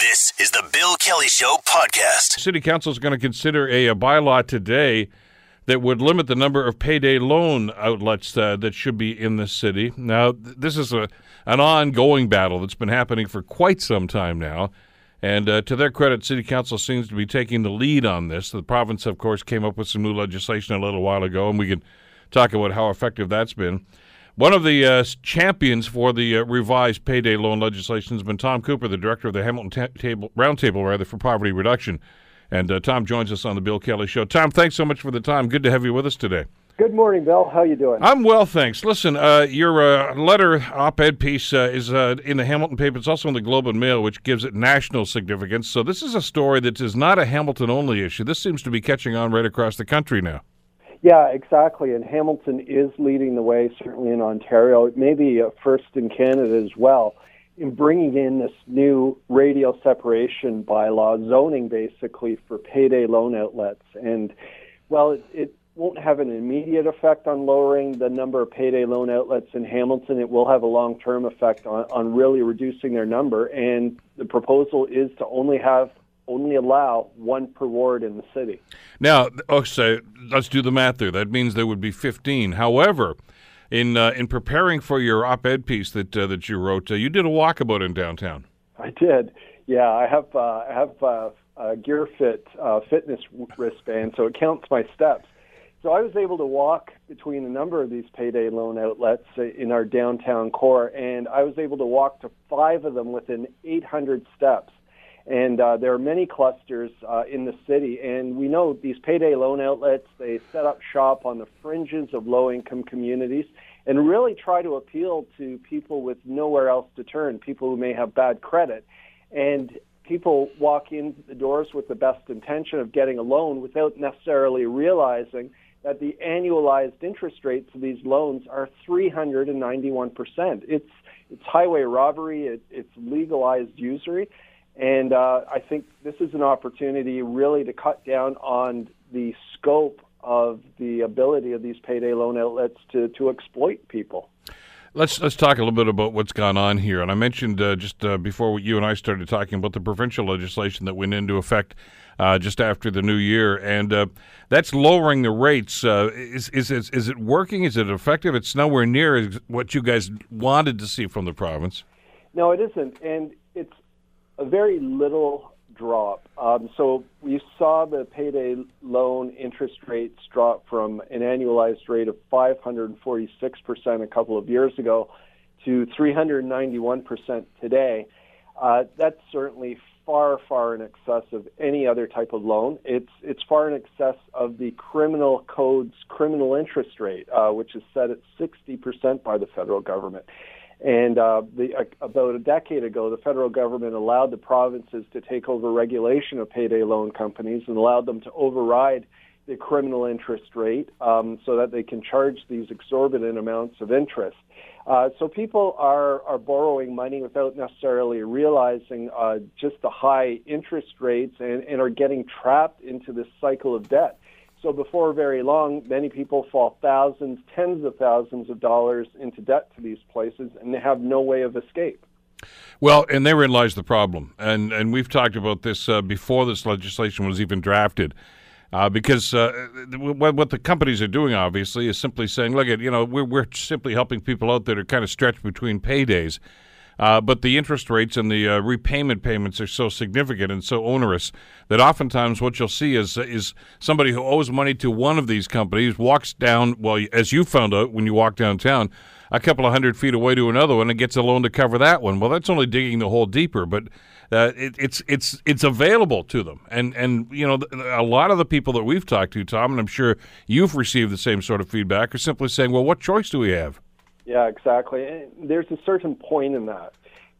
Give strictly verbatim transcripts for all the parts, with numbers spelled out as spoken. This is the Bill Kelly Show podcast. City Council is going to consider a, a bylaw today that would limit the number of payday loan outlets uh, that should be in the city. Now, th- this is a an ongoing battle that's been happening for quite some time now. And uh, to their credit, City Council seems to be taking the lead on this. The province, of course, came up with some new legislation a little while ago, and we can talk about how effective that's been. One of the uh, champions for the uh, revised payday loan legislation has been Tom Cooper, the director of the Hamilton t- table, Roundtable rather, for Poverty Reduction. And uh, Tom joins us on the Bill Kelly Show. Tom, thanks so much for the time. Good to have you with us today. Good morning, Bill. How you doing? I'm well, thanks. Listen, uh, your uh, letter op-ed piece uh, is uh, in the Hamilton paper. It's also in the Globe and Mail, which gives it national significance. So this is a story that is not a Hamilton-only issue. This seems to be catching on right across the country now. Yeah, exactly, and Hamilton is leading the way, certainly in Ontario. It may be a first in Canada as well, in bringing in this new radial separation bylaw, zoning basically for payday loan outlets. And while it, it won't have an immediate effect on lowering the number of payday loan outlets in Hamilton, it will have a long-term effect on, on really reducing their number. And the proposal is to only have only allow one per ward in the city. Now, okay, let's do the math there. That means there would be fifteen. However, in uh, in preparing for your op-ed piece that uh, that you wrote, uh, you did a walkabout in downtown. I did. Yeah, I have uh, I have uh, a GearFit uh, fitness wristband, so it counts my steps. So I was able to walk between a number of these payday loan outlets in our downtown core, and I was able to walk to five of them within eight hundred steps. And uh, there are many clusters uh, in the city. And we know these payday loan outlets, they set up shop on the fringes of low-income communities and really try to appeal to people with nowhere else to turn, people who may have bad credit. And people walk in the doors with the best intention of getting a loan without necessarily realizing that the annualized interest rates of these loans are three hundred ninety-one percent. It's, it's highway robbery. It, it's legalized usury. And uh, I think this is an opportunity really to cut down on the scope of the ability of these payday loan outlets to, to exploit people. Let's let's talk a little bit about what's gone on here. And I mentioned uh, just uh, before you and I started talking about the provincial legislation that went into effect uh, just after the new year, and uh, that's lowering the rates. Uh, is, is is is it working? Is it effective? It's nowhere near what you guys wanted to see from the province. No, it isn't, and it's a very little drop. Um, so we saw the payday loan interest rates drop from an annualized rate of five hundred forty-six percent a couple of years ago to three hundred ninety-one percent today. Uh, that's certainly far, far in excess of any other type of loan. It's it's far in excess of the criminal code's criminal interest rate, uh, which is set at sixty percent by the federal government. And uh, the, uh, about a decade ago, the federal government allowed the provinces to take over regulation of payday loan companies and allowed them to override the criminal interest rate um, so that they can charge these exorbitant amounts of interest. Uh, so people are, are borrowing money without necessarily realizing uh, just the high interest rates and, and are getting trapped into this cycle of debt. So before very long, many people fall thousands, tens of thousands of dollars into debt to these places, and they have no way of escape. Well, and therein lies the problem. And and we've talked about this uh, before this legislation was even drafted, uh, because uh, what the companies are doing, obviously, is simply saying, look, at you know, we're we're simply helping people out that are kind of stretched between paydays. Uh, but the interest rates and the uh, repayment payments are so significant and so onerous that oftentimes what you'll see is is somebody who owes money to one of these companies walks down, well, as you found out when you walked downtown, a couple of hundred feet away to another one and gets a loan to cover that one. Well, that's only digging the hole deeper, but uh, it, it's it's it's available to them. And, and you know, a lot of the people that we've talked to, Tom, and I'm sure you've received the same sort of feedback, are simply saying, well, what choice do we have? Yeah, exactly. And there's a certain point in that,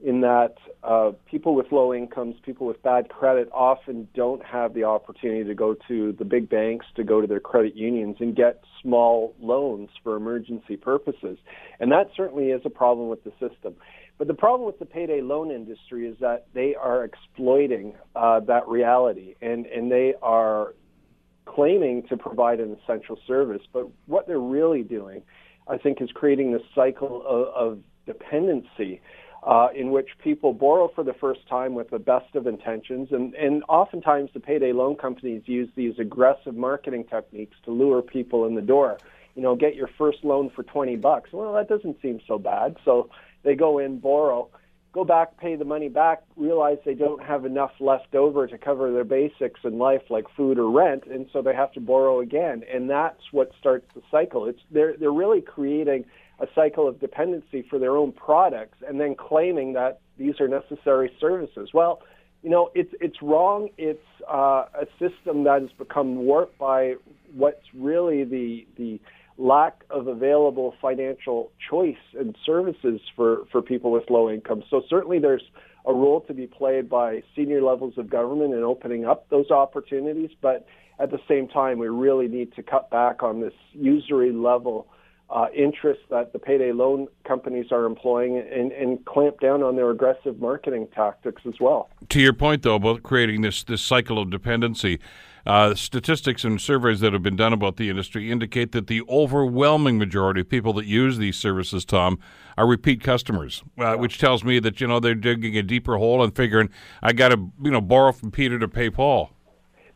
in that uh, people with low incomes, people with bad credit often don't have the opportunity to go to the big banks, to go to their credit unions and get small loans for emergency purposes. And that certainly is a problem with the system. But the problem with the payday loan industry is that they are exploiting uh, that reality, and, and they are claiming to provide an essential service. But what they're really doing, I think, is creating this cycle of, of dependency uh, in which people borrow for the first time with the best of intentions. And, and oftentimes the payday loan companies use these aggressive marketing techniques to lure people in the door. You know, get your first loan for twenty bucks. Well, that doesn't seem so bad. So they go in, borrow, go back, pay the money back, realize they don't have enough left over to cover their basics in life like food or rent, and so they have to borrow again. And that's what starts the cycle. It's they're they're really creating a cycle of dependency for their own products and then claiming that these are necessary services. Well, you know, it's it's wrong. It's uh, a system that has become warped by what's really the the lack of available financial choice and services for, for people with low income. So certainly there's a role to be played by senior levels of government in opening up those opportunities, but at the same time, we really need to cut back on this usury level uh, interest that the payday loan companies are employing and, and clamp down on their aggressive marketing tactics as well. To your point, though, about creating this, this cycle of dependency, Uh, statistics and surveys that have been done about the industry indicate that the overwhelming majority of people that use these services, Tom, are repeat customers, uh, which tells me that, you know, they're digging a deeper hole and figuring, I got to, you know, borrow from Peter to pay Paul.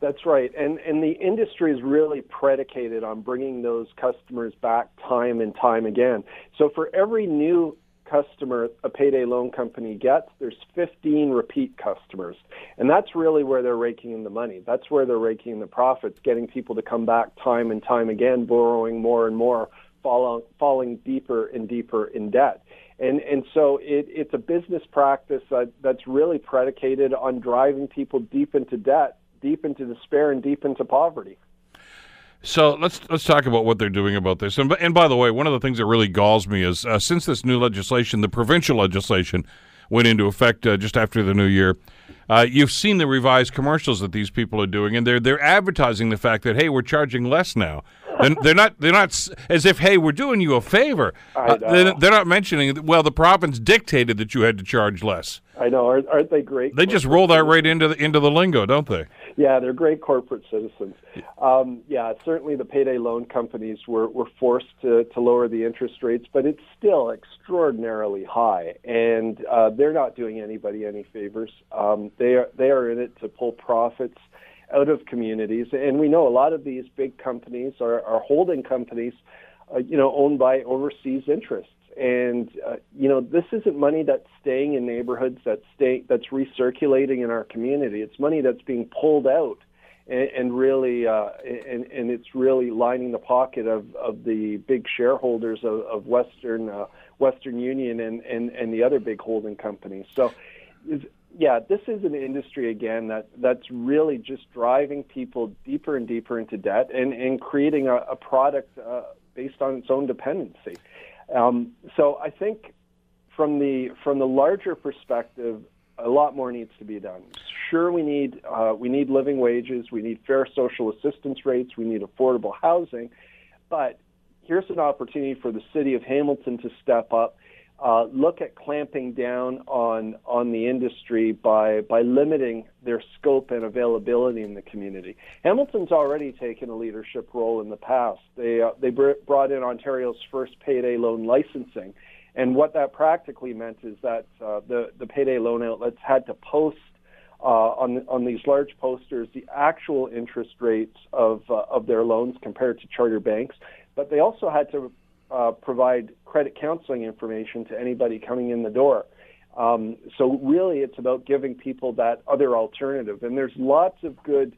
That's right. And, and the industry is really predicated on bringing those customers back time and time again. So for every new customer a payday loan company gets, there's fifteen repeat customers. And that's really where they're raking in the money. That's where they're raking in the profits, getting people to come back time and time again, borrowing more and more, fall, falling deeper and deeper in debt. And and so it, it's a business practice that, that's really predicated on driving people deep into debt, deep into despair, and deep into poverty. So let's let's talk about what they're doing about this. And, and by the way, one of the things that really galls me is uh, since this new legislation, the provincial legislation, went into effect uh, just after the new year, uh, you've seen the revised commercials that these people are doing, and they're they're advertising the fact that, hey, we're charging less now. And they're not they're not as if, hey, we're doing you a favor. Uh, they're, they're not mentioning that, well, the province dictated that you had to charge less. I know. Aren't, aren't they great? They just roll that right into the into the lingo, don't they? Yeah, they're great corporate citizens. Um, yeah, certainly the payday loan companies were, were forced to, to lower the interest rates, but it's still extraordinarily high, and uh, they're not doing anybody any favors. Um, they are they are in it to pull profits out of communities, and we know a lot of these big companies are, are holding companies, uh, you know, owned by overseas interests. And, uh, you know, this isn't money that's staying in neighborhoods, that's, stay, that's recirculating in our community. It's money that's being pulled out and, and really, uh, and, and it's really lining the pocket of, of the big shareholders of, of Western uh, Western Union and, and, and the other big holding companies. So, yeah, this is an industry, again, that, that's really just driving people deeper and deeper into debt and, and creating a, a product uh, based on its own dependency. Um, so I think from the from the larger perspective, a lot more needs to be done. Sure, we need uh, we need living wages, we need fair social assistance rates, we need affordable housing, but here's an opportunity for the city of Hamilton to step up, uh, look at clamping down on on the industry by by limiting their scope and availability in the community. Hamilton's already taken a leadership role in the past. They uh, they br- brought in Ontario's first payday loan licensing, and what that practically meant is that uh, the the payday loan outlets had to post uh, on on these large posters the actual interest rates of uh, of their loans compared to charter banks, but they also had to uh, provide credit counseling information to anybody coming in the door. Um, so really, it's about giving people that other alternative. And there's lots of good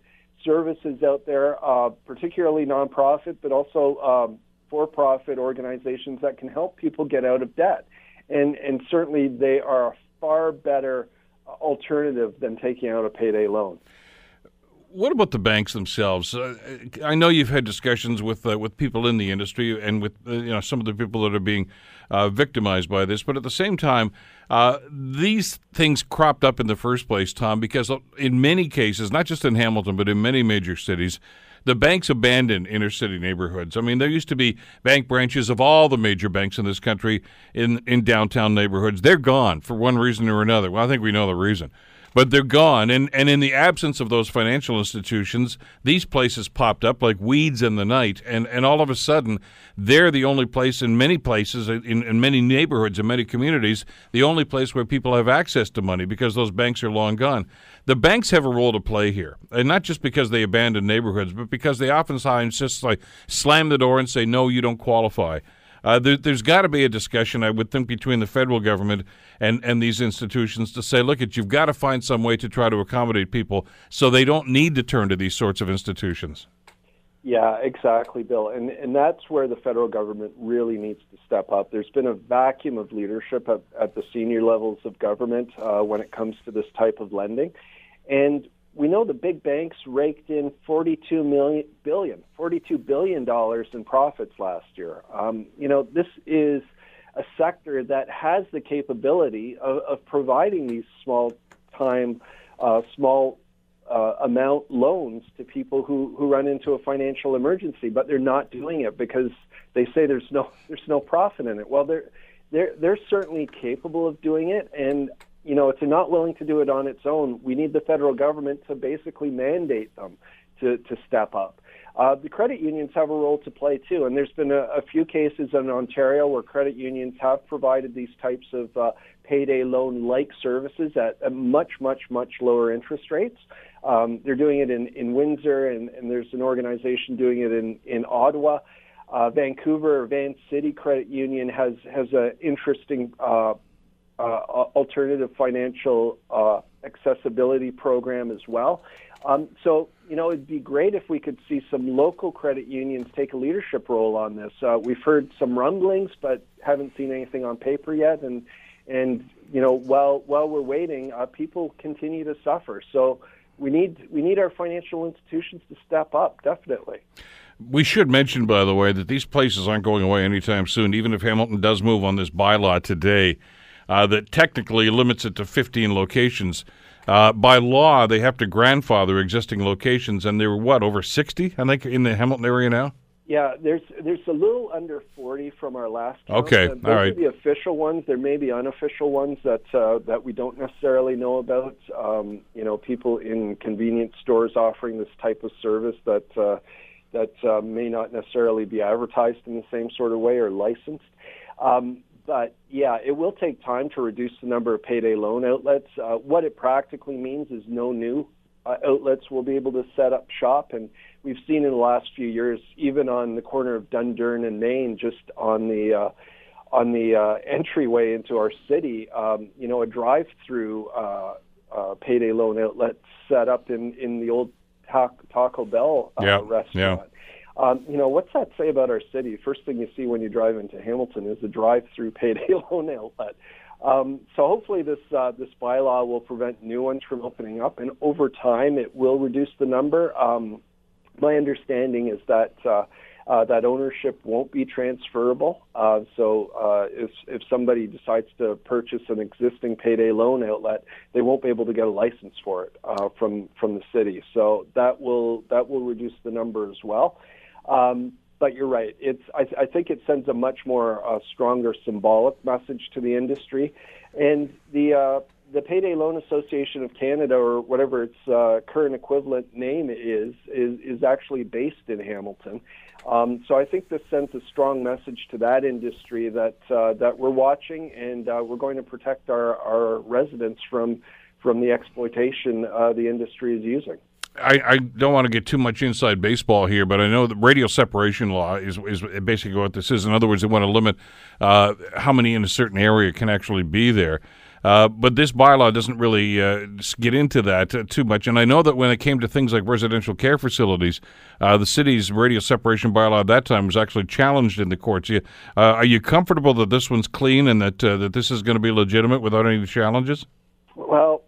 services out there, uh, particularly nonprofit, but also um, for-profit organizations that can help people get out of debt. And, and certainly, they are a far better alternative than taking out a payday loan. What about the banks themselves? Uh, I know you've had discussions with uh, with people in the industry and with uh, you know some of the people that are being uh, victimized by this, but at the same time, uh, these things cropped up in the first place, Tom, because in many cases, not just in Hamilton, but in many major cities, the banks abandoned inner-city neighborhoods. I mean, there used to be bank branches of all the major banks in this country in, in downtown neighborhoods. They're gone for one reason or another. Well, I think we know the reason. But they're gone, and, and in the absence of those financial institutions, these places popped up like weeds in the night, and, and all of a sudden, they're the only place in many places, in, in many neighborhoods, in many communities, the only place where people have access to money because those banks are long gone. The banks have a role to play here, and not just because they abandon neighborhoods, but because they oftentimes just like slam the door and say, no, you don't qualify. Uh, there, there's got to be a discussion, I would think, between the federal government and, and these institutions to say, look, it, you've got to find some way to try to accommodate people so they don't need to turn to these sorts of institutions. Yeah, exactly, Bill. And, and that's where the federal government really needs to step up. There's been a vacuum of leadership at, at the senior levels of government uh, when it comes to this type of lending. And we know the big banks raked in forty-two million billion, forty-two billion dollars in profits last year. Um, you know, this is a sector that has the capability of, of providing these small-time, uh, small uh, amount loans to people who, who run into a financial emergency, but they're not doing it because they say there's no there's no profit in it. Well, they're they're they're certainly capable of doing it, and you know, if they're not willing to do it on its own, we need the federal government to basically mandate them to, to step up. Uh, the credit unions have a role to play, too, and there's been a, a few cases in Ontario where credit unions have provided these types of uh, payday loan-like services at a much, much, much lower interest rates. Um, they're doing it in, in Windsor, and, and there's an organization doing it in, in Ottawa. Uh, Vancouver, Van City Credit Union has has an interesting uh Uh, alternative financial uh, accessibility program as well. Um, so, you know, it'd be great if we could see some local credit unions take a leadership role on this. Uh, we've heard some rumblings, but haven't seen anything on paper yet. And, and you know, while while we're waiting, uh, people continue to suffer. So we need we need our financial institutions to step up, definitely. We should mention, by the way, that these places aren't going away anytime soon, even if Hamilton does move on this bylaw today. Uh, that technically limits it to fifteen locations. Uh, by law, they have to grandfather existing locations, and there were, what, over sixty, I think, in the Hamilton area now? Yeah, there's there's a little under forty from our last count. Okay, all right. Those are the official ones. There may be unofficial ones that uh, that we don't necessarily know about. Um, you know, people in convenience stores offering this type of service that uh, that uh, may not necessarily be advertised in the same sort of way or licensed. Um But, yeah, it will take time to reduce the number of payday loan outlets. Uh, what it practically means is no new uh, outlets will be able to set up shop. And we've seen in the last few years, even on the corner of Dundurn and Maine, just on the uh, on the uh, entryway into our city, um, you know, a drive-through uh, uh, payday loan outlet set up in, in the old ta- Taco Bell uh, yeah, restaurant. Yeah. Um, you know, what's that say about our city? First thing you see when you drive into Hamilton is a drive-through payday loan outlet. Um, so hopefully this uh, this bylaw will prevent new ones from opening up, and over time it will reduce the number. Um, my understanding is that uh, uh, that ownership won't be transferable. Uh, so uh, if if somebody decides to purchase an existing payday loan outlet, they won't be able to get a license for it uh, from from the city. So that will that will reduce the number as well. Um, but you're right. It's I, th- I think it sends a much more uh, stronger symbolic message to the industry, and the uh, the Payday Loan Association of Canada, or whatever its uh, current equivalent name is, is is actually based in Hamilton. Um, so I think this sends a strong message to that industry that uh, that we're watching, and uh, we're going to protect our, our residents from from the exploitation uh, the industry is using. I, I don't want to get too much inside baseball here, but I know the radial separation law is is basically what this is. In other words, they want to limit uh, how many in a certain area can actually be there. Uh, but this bylaw doesn't really uh, get into that uh, too much. And I know that when it came to things like residential care facilities, uh, the city's radial separation bylaw at that time was actually challenged in the courts. You, uh, are you comfortable that this one's clean and that uh, that this is going to be legitimate without any challenges? Well,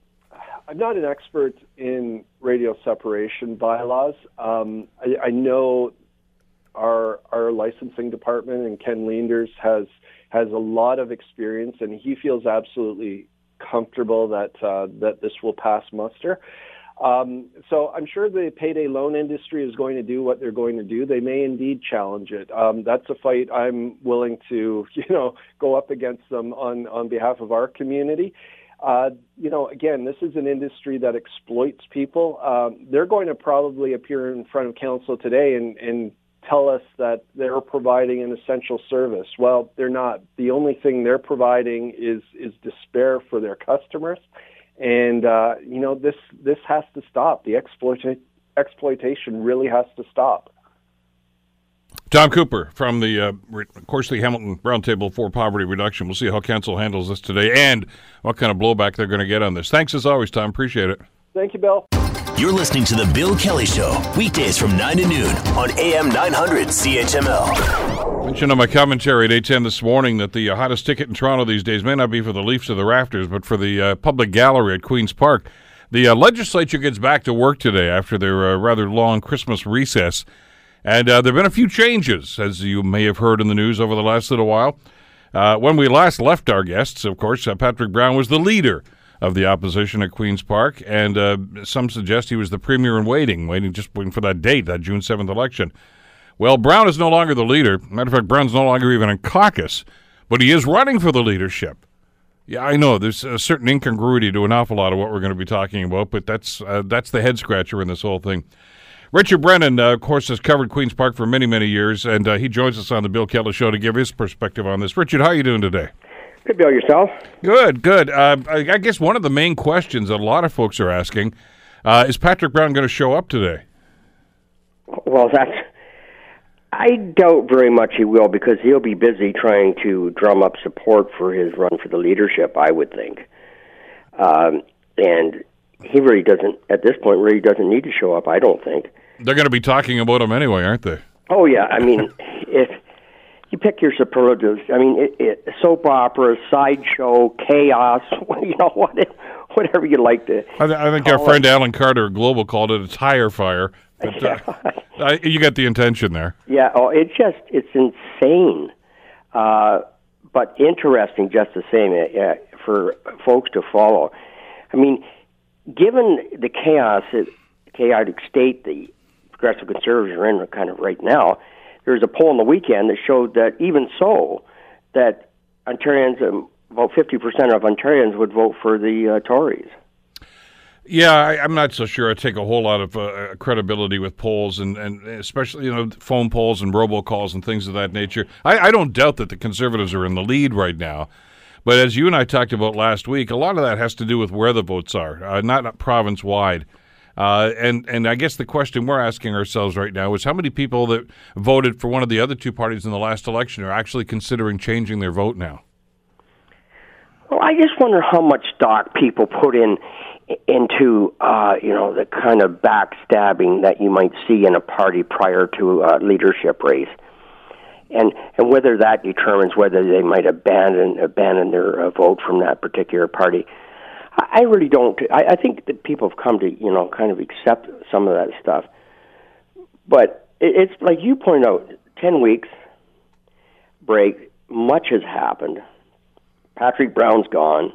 I'm not an expert in radial separation bylaws. Um, I, I know our our licensing department and Ken Leenders has has a lot of experience, and he feels absolutely comfortable that uh, that this will pass muster. Um, so I'm sure the payday loan industry is going to do what they're going to do. They may indeed challenge it. Um, that's a fight I'm willing to, you know, go up against them on on behalf of our community. Uh, you know, again, this is an industry that exploits people. Um, they're going to probably appear in front of council today and, and tell us that they're providing an essential service. Well, they're not. The only thing they're providing is is despair for their customers. And, uh, you know, this this has to stop. The exploita- exploitation really has to stop. Tom Cooper from the, uh, of course, the Hamilton Roundtable for Poverty Reduction. We'll see how council handles this today and what kind of blowback they're going to get on this. Thanks as always, Tom. Appreciate it. Thank you, Bill. You're listening to The Bill Kelly Show, weekdays from nine to noon on A M nine hundred C H M L. I mentioned on my commentary at eight ten this morning that the hottest ticket in Toronto these days may not be for the Leafs or the Raptors, but for the uh, public gallery at Queen's Park. The uh, legislature gets back to work today after their uh, rather long Christmas recess. And uh, there have been a few changes, as you may have heard in the news over the last little while. Uh, when we last left our guests, of course, uh, Patrick Brown was the leader of the opposition at Queen's Park, and uh, some suggest he was the premier in waiting, waiting just waiting for that date, that June seventh election. Well, Brown is no longer the leader. Matter of fact, Brown's no longer even in caucus, but he is running for the leadership. Yeah, I know, there's a certain incongruity to an awful lot of what we're going to be talking about, but that's uh, that's the head-scratcher in this whole thing. Richard Brennan, uh, of course, has covered Queen's Park for many, many years, and uh, he joins us on the Bill Kelly Show to give his perspective on this. Richard, how are you doing today? Good, Bill, yourself? Good, good. Uh, I, I guess one of the main questions that a lot of folks are asking, uh, is Patrick Brown going to show up today? Well, that's... I doubt very much he will, because he'll be busy trying to drum up support for his run for the leadership, I would think. Um, and... He really doesn't, at this point, really doesn't need to show up, I don't think. They're going to be talking about him anyway, aren't they? Oh, yeah. I mean, if you pick your superlatives, I mean, it, it, soap opera, sideshow, chaos, you know, what, whatever you like to I, th- I think our friend it. Alan Carter at Global called it a tire fire. But, yeah. uh, I, you got the intention there. Yeah, oh, it just, it's insane. Uh, but interesting just the same uh, for folks to follow. I mean... Given the chaos, chaotic state the progressive conservatives are in kind of right now, there's a poll on the weekend that showed that even so, that Ontarians, about fifty percent of Ontarians would vote for the uh, Tories. Yeah, I, I'm not so sure I take a whole lot of uh, credibility with polls, and, and especially, you know, phone polls and robocalls and things of that nature. I, I don't doubt that the Conservatives are in the lead right now. But as you and I talked about last week, a lot of that has to do with where the votes are, uh, not province-wide. Uh, and, and I guess the question we're asking ourselves right now is how many people that voted for one of the other two parties in the last election are actually considering changing their vote now? Well, I just wonder how much stock people put in into, uh, you know, the kind of backstabbing that you might see in a party prior to a leadership race. And and whether that determines whether they might abandon abandon their uh, vote from that particular party, I, I really don't. I, I think that people have come to, you know, kind of accept some of that stuff. But it, it's like you point out, ten weeks break, much has happened. Patrick Brown's gone.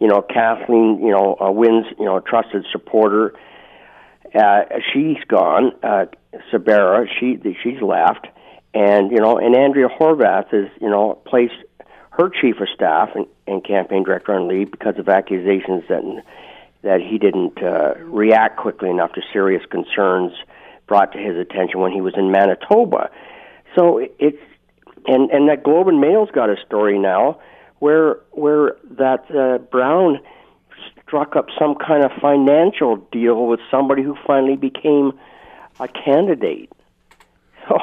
You know, Kathleen, you know, uh, Wynne's, you know, trusted supporter. Uh, she's gone. Uh, Sabera, she she's left. And, you know, and Andrea Horwath is, you know, placed her chief of staff and, and campaign director on leave because of accusations that that he didn't uh, react quickly enough to serious concerns brought to his attention when he was in Manitoba. So it's, and, and that Globe and Mail's got a story now where where that uh, Brown struck up some kind of financial deal with somebody who finally became a candidate. So...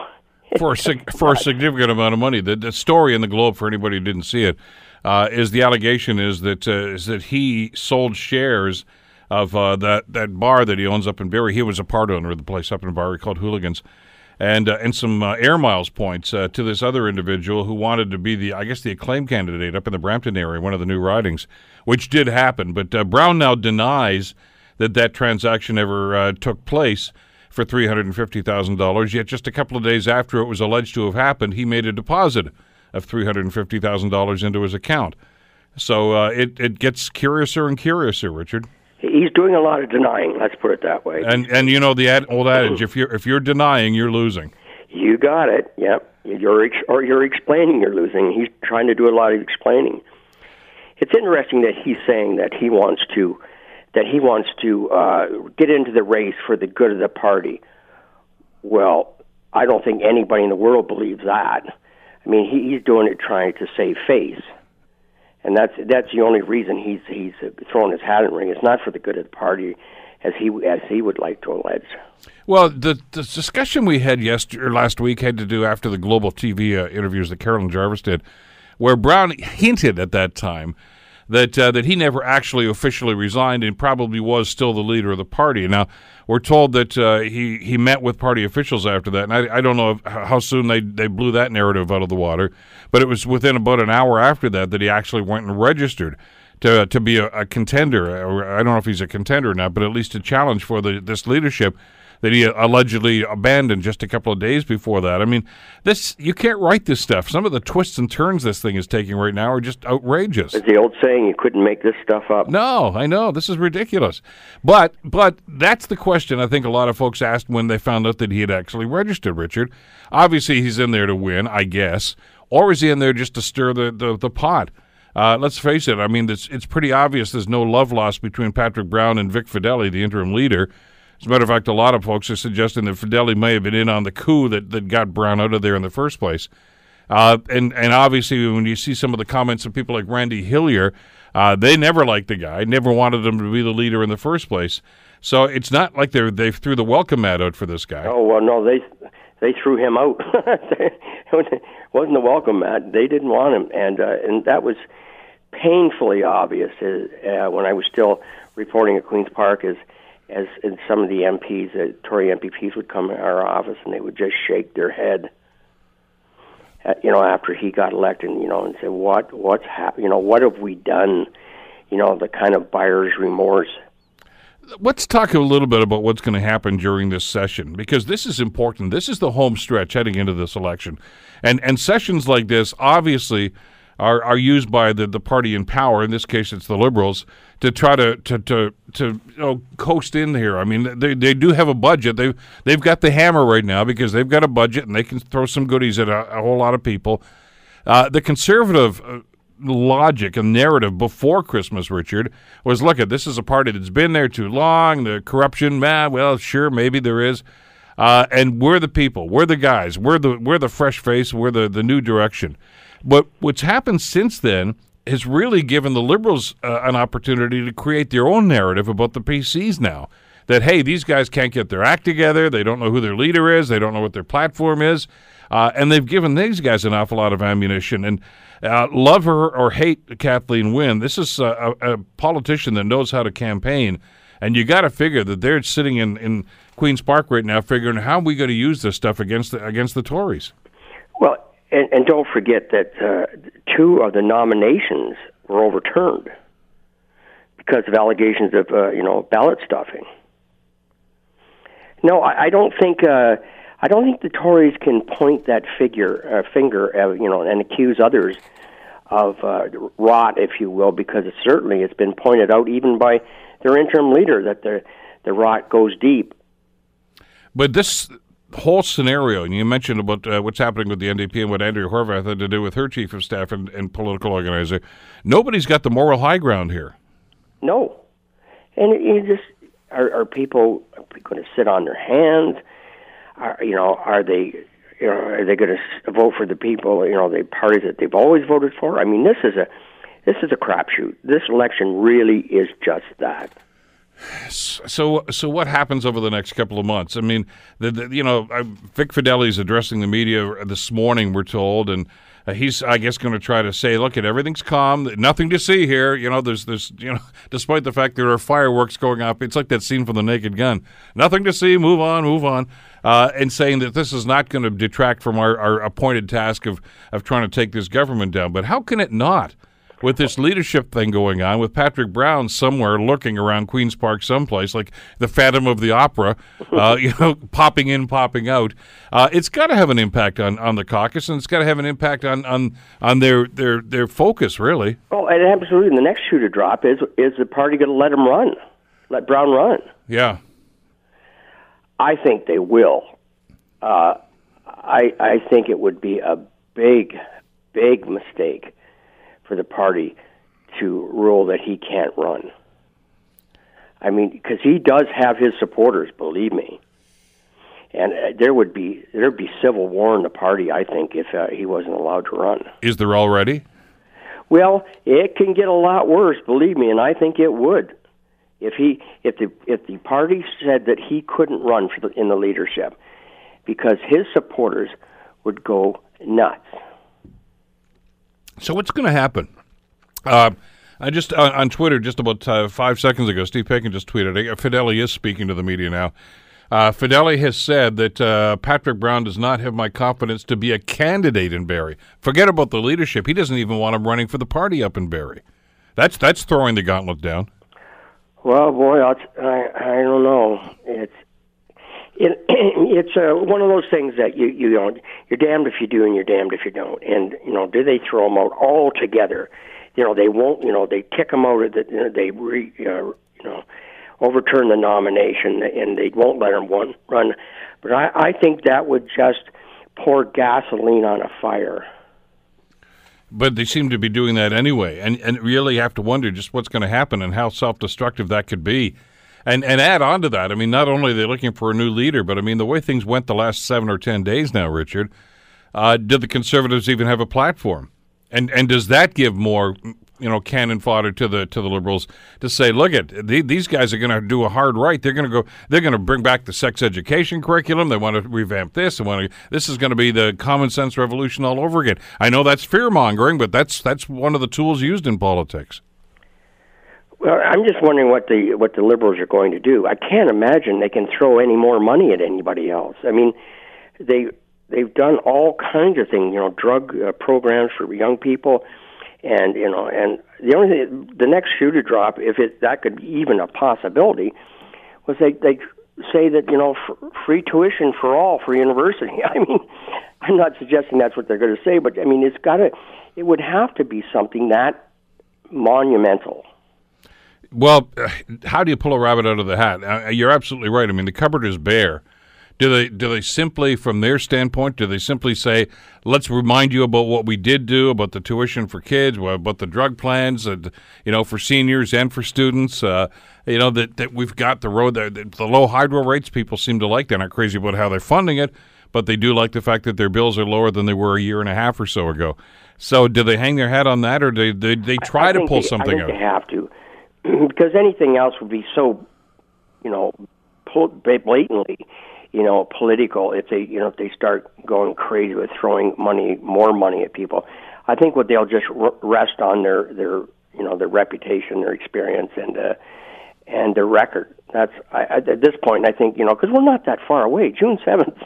For a, sig- for a significant amount of money. The, the story in the Globe, for anybody who didn't see it, uh, is the allegation is that uh, is that he sold shares of uh, that, that bar that he owns up in Barrie. He was a part owner of the place up in Barrie called Hooligans. And uh, and some uh, air miles points uh, to this other individual who wanted to be the, I guess, the acclaimed candidate up in the Brampton area, one of the new ridings, which did happen. But uh, Brown now denies that that transaction ever uh, took place for three hundred fifty thousand dollars, yet just a couple of days after it was alleged to have happened, he made a deposit of three hundred fifty thousand dollars into his account. So uh, it, it gets curiouser and curiouser, Richard. He's doing a lot of denying, let's put it that way. And, and you know, the ad, old adage, if you're, if you're denying, you're losing. You got it, yep. You're ex- or you're explaining you're losing. He's trying to do a lot of explaining. it's interesting that he's saying that he wants to that he wants to uh, get into the race for the good of the party. Well, I don't think anybody in the world believes that. I mean, he, he's doing it trying to save face, and that's that's the only reason he's he's throwing his hat in the ring. It's not for the good of the party, as he as he would like to allege. Well, the, the discussion we had yesterday or last week had to do after the Global T V uh, interviews that Carolyn Jarvis did, where Brown hinted at that time that uh, that he never actually officially resigned and probably was still the leader of the party. Now, we're told that uh, he, he met with party officials after that, and I, I don't know if, how soon they, they blew that narrative out of the water, but it was within about an hour after that that he actually went and registered to uh, to be a, a contender. I don't know if he's a contender or not, but at least a challenge for the, this leadership that he allegedly abandoned just a couple of days before that. I mean, this you can't write this stuff. Some of the twists and turns this thing is taking right now are just outrageous. It's the old saying, you couldn't make this stuff up. No, I know. This is ridiculous. But but that's the question I think a lot of folks asked when they found out that he had actually registered, Richard. Obviously, he's in there to win, I guess. Or is he in there just to stir the, the, the pot? Uh, let's face it. I mean, it's, it's pretty obvious there's no love lost between Patrick Brown and Vic Fedeli, the interim leader. As a matter of fact, a lot of folks are suggesting that Fedeli may have been in on the coup that, that got Brown out of there in the first place. Uh, and, and obviously, when you see some of the comments of people like Randy Hillier, uh, they never liked the guy, never wanted him to be the leader in the first place. So it's not like they they threw the welcome mat out for this guy. Oh, well, no, they they threw him out. It wasn't a welcome mat. They didn't want him. And, uh, and that was painfully obvious uh, when I was still reporting at Queen's Park is, as in some of the M Ps, the uh, Tory M P Ps would come in our office and they would just shake their head, uh, you know, after he got elected, you know, and say, what, what's happened? You know, what have we done? You know, the kind of buyer's remorse. Let's talk a little bit about what's going to happen during this session, because this is important. This is the home stretch heading into this election. And, and sessions like this, obviously, are are used by the, the party in power, in this case it's the Liberals, to try to to to, to you know, coast in here. I mean, they they do have a budget. They've, they've got the hammer right now because they've got a budget and they can throw some goodies at a, a whole lot of people. Uh, the conservative uh, logic and narrative before Christmas, Richard, was, look, at this is a party that's been there too long, the corruption, man, well, sure, maybe there is. Uh, and we're the people, we're the guys, we're the we're the fresh face, we're the, the new direction. But what's happened since then has really given the Liberals uh, an opportunity to create their own narrative about the P Cs now. That, hey, these guys can't get their act together, they don't know who their leader is, they don't know what their platform is, uh, and they've given these guys an awful lot of ammunition. And uh, love her or hate Kathleen Wynne, this is a, a, a politician that knows how to campaign, and you got to figure that they're sitting in, in Queen's Park right now figuring how are we going to use this stuff against the, against the Tories. Well, And, and don't forget that uh, two of the nominations were overturned because of allegations of, uh, you know, ballot stuffing. No, I, I don't think uh, I don't think the Tories can point that figure uh, finger, uh, you know, and accuse others of uh, rot, if you will, because it certainly it's been pointed out even by their interim leader that the the rot goes deep. But this whole scenario, and you mentioned about uh, what's happening with the N D P and what Andrea Horwath had to do with her chief of staff and, and political organizer, nobody's got the moral high ground here. No. And you just, are, are people going to sit on their hands? Are, you know, are they you know, are they going to vote for the people, you know, the parties that they've always voted for? I mean, this is a this is a crapshoot. This election really is just that. So, so what happens over the next couple of months? I mean, the, the, you know, Vic Fedeli is addressing the media this morning, we're told, and uh, he's, I guess, going to try to say, look, everything's calm, nothing to see here. You know, there's, there's, you know, despite the fact there are fireworks going off, it's like that scene from The Naked Gun. Nothing to see, move on, move on, uh, and saying that this is not going to detract from our, our appointed task of, of trying to take this government down. But how can it not? With this leadership thing going on, with Patrick Brown somewhere lurking around Queen's Park someplace, like the Phantom of the Opera, uh, you know, popping in, popping out, uh, it's got to have an impact on, on the caucus, and it's got to have an impact on, on, on their, their, their focus, really. Oh, and absolutely. And the next shoe to drop is, is the party going to let him run, let Brown run? Yeah. I think they will. Uh, I, I think it would be a big, big mistake for the party to rule that he can't run. I mean, because he does have his supporters, believe me. And uh, there would be there'd be civil war in the party, I think, if uh, he wasn't allowed to run. Is there already? Well, it can get a lot worse, believe me, and I think it would. If he, if the if the party said that he couldn't run for the, in the leadership, because his supporters would go nuts. So what's going to happen? Uh, I just uh, on Twitter just about uh, five seconds ago, Steve Paikin just tweeted, Fedeli is speaking to the media now. Uh, Fedeli has said that uh, Patrick Brown does not have my confidence to be a candidate in Barrie. Forget about the leadership. He doesn't even want him running for the party up in Barrie. That's that's throwing the gauntlet down. Well, boy, I I don't know. It's it, it's uh, one of those things that you you don't, you're damned if you do and you're damned if you don't. And you know, do they throw them out altogether? You know, they won't. You know, they kick them out. Of the, you know, they re, uh, you know. overturn the nomination, and they won't let him run. But I, I think that would just pour gasoline on a fire. But they seem to be doing that anyway, and and really have to wonder just what's going to happen and how self-destructive that could be. And and add on to that, I mean, not only are they looking for a new leader, but I mean, the way things went the last seven or ten days now, Richard, uh, did the Conservatives even have a platform? And and does that give more... you know, cannon fodder to the to the Liberals to say, look at the, these guys are going to do a hard right. They're going to go. They're going to bring back the sex education curriculum. They want to revamp this. They want to. This is going to be the common sense revolution all over again. I know that's fear mongering, but that's that's one of the tools used in politics. Well, I'm just wondering what the what the Liberals are going to do. I can't imagine they can throw any more money at anybody else. I mean, they they've done all kinds of things. You know, drug uh, programs for young people. And you know, and the only thing, the next shoe to drop, if it that could be even a possibility, was they they say that you know f- free tuition for all for university. I mean, I'm not suggesting that's what they're going to say, but I mean, it's got to, it would have to be something that monumental. Well, how do you pull a rabbit out of the hat? You're absolutely right. I mean, the cupboard is bare. Do they do they simply, from their standpoint, do they simply say, let's remind you about what we did do, about the tuition for kids, about the drug plans, and, you know, for seniors and for students, uh, you know, that, that we've got the road, the, the low hydro rates, people seem to like. They're not crazy about how they're funding it, but they do like the fact that their bills are lower than they were a year and a half or so ago. So do they hang their hat on that, or do they, they, they try I, I to pull they, something out? I think out? They have to, because anything else would be so, you know, blatantly, you know, political, if they, you know, if they start going crazy with throwing money, more money at people. I think what they'll just r- rest on their, their, you know, their reputation, their experience, and uh, and their record. That's I, at this point, I think, you know, because we're not that far away. June seventh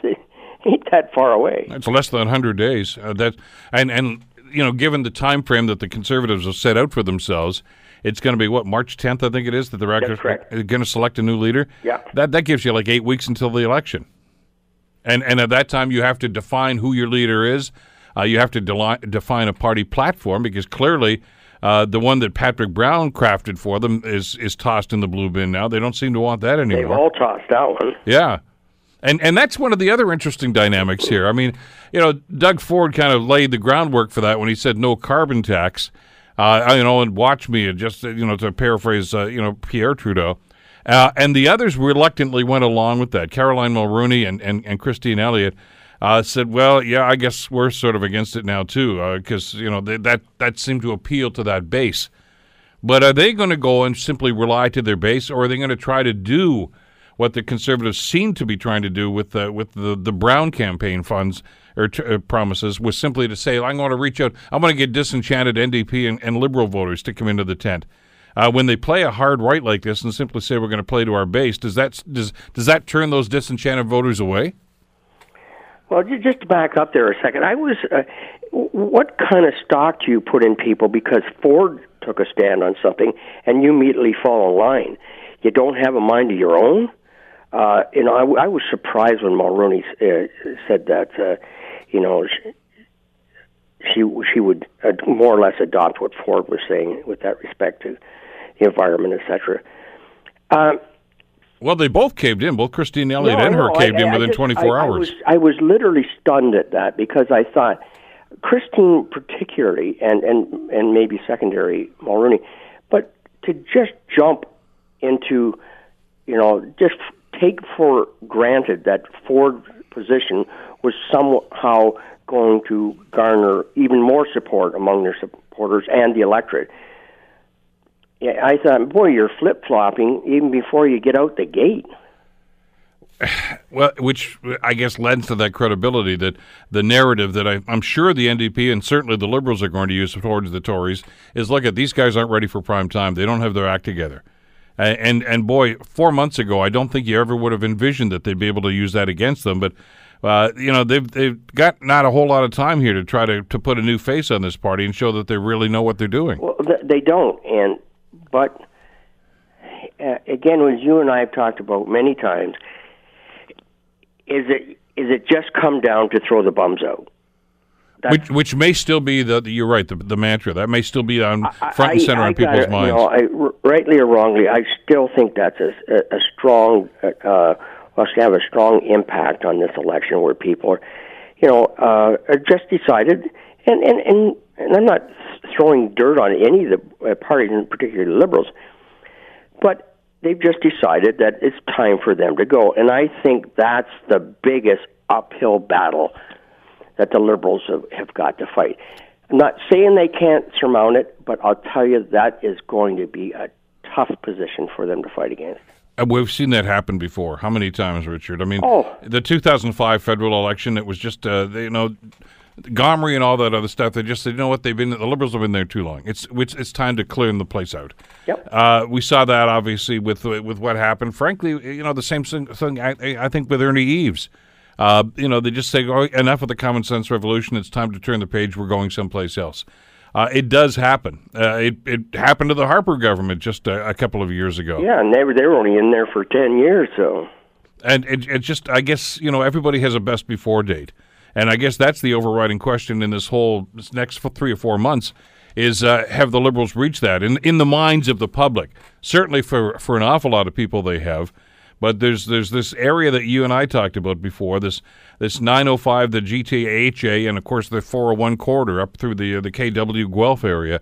ain't that far away. It's less than one hundred days. Uh, that and and you know, given the time frame that the Conservatives have set out for themselves. It's going to be, what, March tenth, I think it is, that they're actually going to select a new leader? Yeah. That that gives you like eight weeks until the election. And and at that time, you have to define who your leader is. Uh, you have to de- define a party platform, because clearly uh, the one that Patrick Brown crafted for them is, is tossed in the blue bin now. They don't seem to want that anymore. They've all tossed that one. Yeah. And and that's one of the other interesting dynamics here. I mean, you know, Doug Ford kind of laid the groundwork for that when he said no carbon tax. Uh, you know, and watch me, just, you know, to paraphrase, uh, you know, Pierre Trudeau. Uh, and the others reluctantly went along with that. Caroline Mulroney and, and, and Christine Elliott uh, said, well, yeah, I guess we're sort of against it now, too, because, uh, you know, they, that, that seemed to appeal to that base. But are they going to go and simply rely to their base, or are they going to try to do what the Conservatives seem to be trying to do with the, with the, the Brown campaign funds or t- uh, promises, was simply to say, I'm going to reach out, I'm going to get disenchanted N D P and, and Liberal voters to come into the tent. Uh, when they play a hard right like this and simply say we're going to play to our base, does that does does that turn those disenchanted voters away? Well, just to back up there a second, I was, uh, what kind of stock do you put in people because Ford took a stand on something and you immediately fall in line? You don't have a mind of your own? Uh, you know, I, I was surprised when Mulroney uh, said that, uh, you know, she she, she would uh, more or less adopt what Ford was saying with that respect to the environment, et cetera. Uh, well, they both caved in. Both Christine Elliott no, and her no, caved I, in I, within I just, twenty-four I, hours. I was, I was literally stunned at that because I thought, Christine particularly, and, and, and maybe secondary Mulroney, but to just jump into, you know, just take for granted that Ford's position was somehow going to garner even more support among their supporters and the electorate. Yeah, I thought, boy, you're flip-flopping even before you get out the gate. Well, which I guess lends to that credibility, that the narrative that I, I'm sure the N D P and certainly the Liberals are going to use towards the Tories is, look at, these guys aren't ready for prime time. They don't have their act together. And, and, and boy, four months ago, I don't think you ever would have envisioned that they'd be able to use that against them. But, uh, you know, they've they've got not a whole lot of time here to try to, to put a new face on this party and show that they really know what they're doing. Well, they don't. And but, uh, again, as you and I have talked about many times, Is it is it just come down to throw the bums out? That's, which which may still be the, you're right, the, the mantra. That may still be on front I, and center I, I on people's it, minds. You know, I, rightly or wrongly, I still think that's a, a, a strong, uh, must have a strong impact on this election, where people are, you know, uh, are just decided. And, and, and, and I'm not throwing dirt on any of the parties, in particular the Liberals, but they've just decided that it's time for them to go. And I think that's the biggest uphill battle that the Liberals have, have got to fight. I'm not saying they can't surmount it, but I'll tell you that is going to be a tough position for them to fight against. And we've seen that happen before. How many times, Richard? I mean, oh. the two thousand five federal election, it was just, uh, you know, Gomery and all that other stuff. They just said, you know what, they've been, the Liberals have been there too long. It's it's, it's time to clear the place out. Yep. Uh, we saw that obviously with with what happened. Frankly, you know, the same thing I, I think with Ernie Eves. Uh, you know, they just say, oh, enough of the common sense revolution. It's time to turn the page. We're going someplace else. Uh, it does happen. Uh, it it happened to the Harper government just a, a couple of years ago. Yeah, and they were they were only in there for ten years, so. And it, it just, I guess, you know, everybody has a best before date. And I guess that's the overriding question in this whole this next three or four months is, uh, have the Liberals reached that in in the minds of the public? Certainly for, for an awful lot of people they have, but there's there's this area that you and I talked about before, this this nine oh five, the G T A H A, and of course the four oh one corridor up through the the K W Guelph area,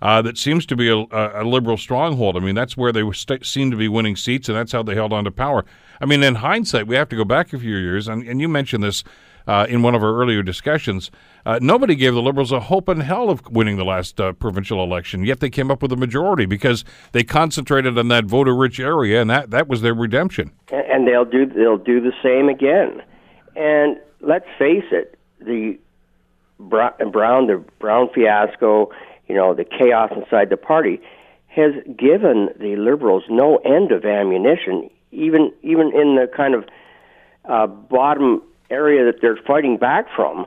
uh, that seems to be a, a Liberal stronghold. I mean, that's where they st- seem to be winning seats, and that's how they held on to power. I mean, in hindsight, we have to go back a few years, and, and you mentioned this, Uh, in one of our earlier discussions, uh, nobody gave the Liberals a hope in hell of winning the last uh, provincial election, yet they came up with a majority because they concentrated on that voter-rich area, and that, that was their redemption. And they'll do they'll do the same again. And let's face it, the Brown the Brown fiasco, you know, the chaos inside the party, has given the Liberals no end of ammunition, even even in the kind of uh, bottom area that they're fighting back from.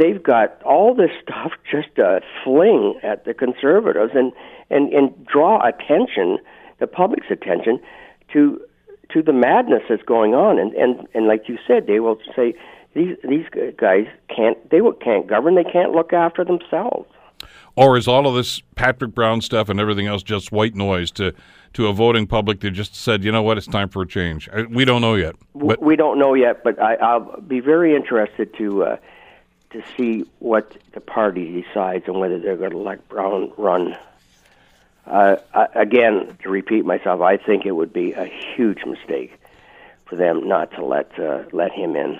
They've got all this stuff just to fling at the Conservatives and, and, and draw attention, the public's attention, to to the madness that's going on. And, and, and like you said, they will say, these these guys can't, they can't govern, they can't look after themselves. Or is all of this Patrick Brown stuff and everything else just white noise to, to a voting public that just said, you know what, it's time for a change? We don't know yet. But we don't know yet, but I, I'll be very interested to uh, to see what the party decides and whether they're going to let Brown run. Uh, again, to repeat myself, I think it would be a huge mistake for them not to let uh, let him in.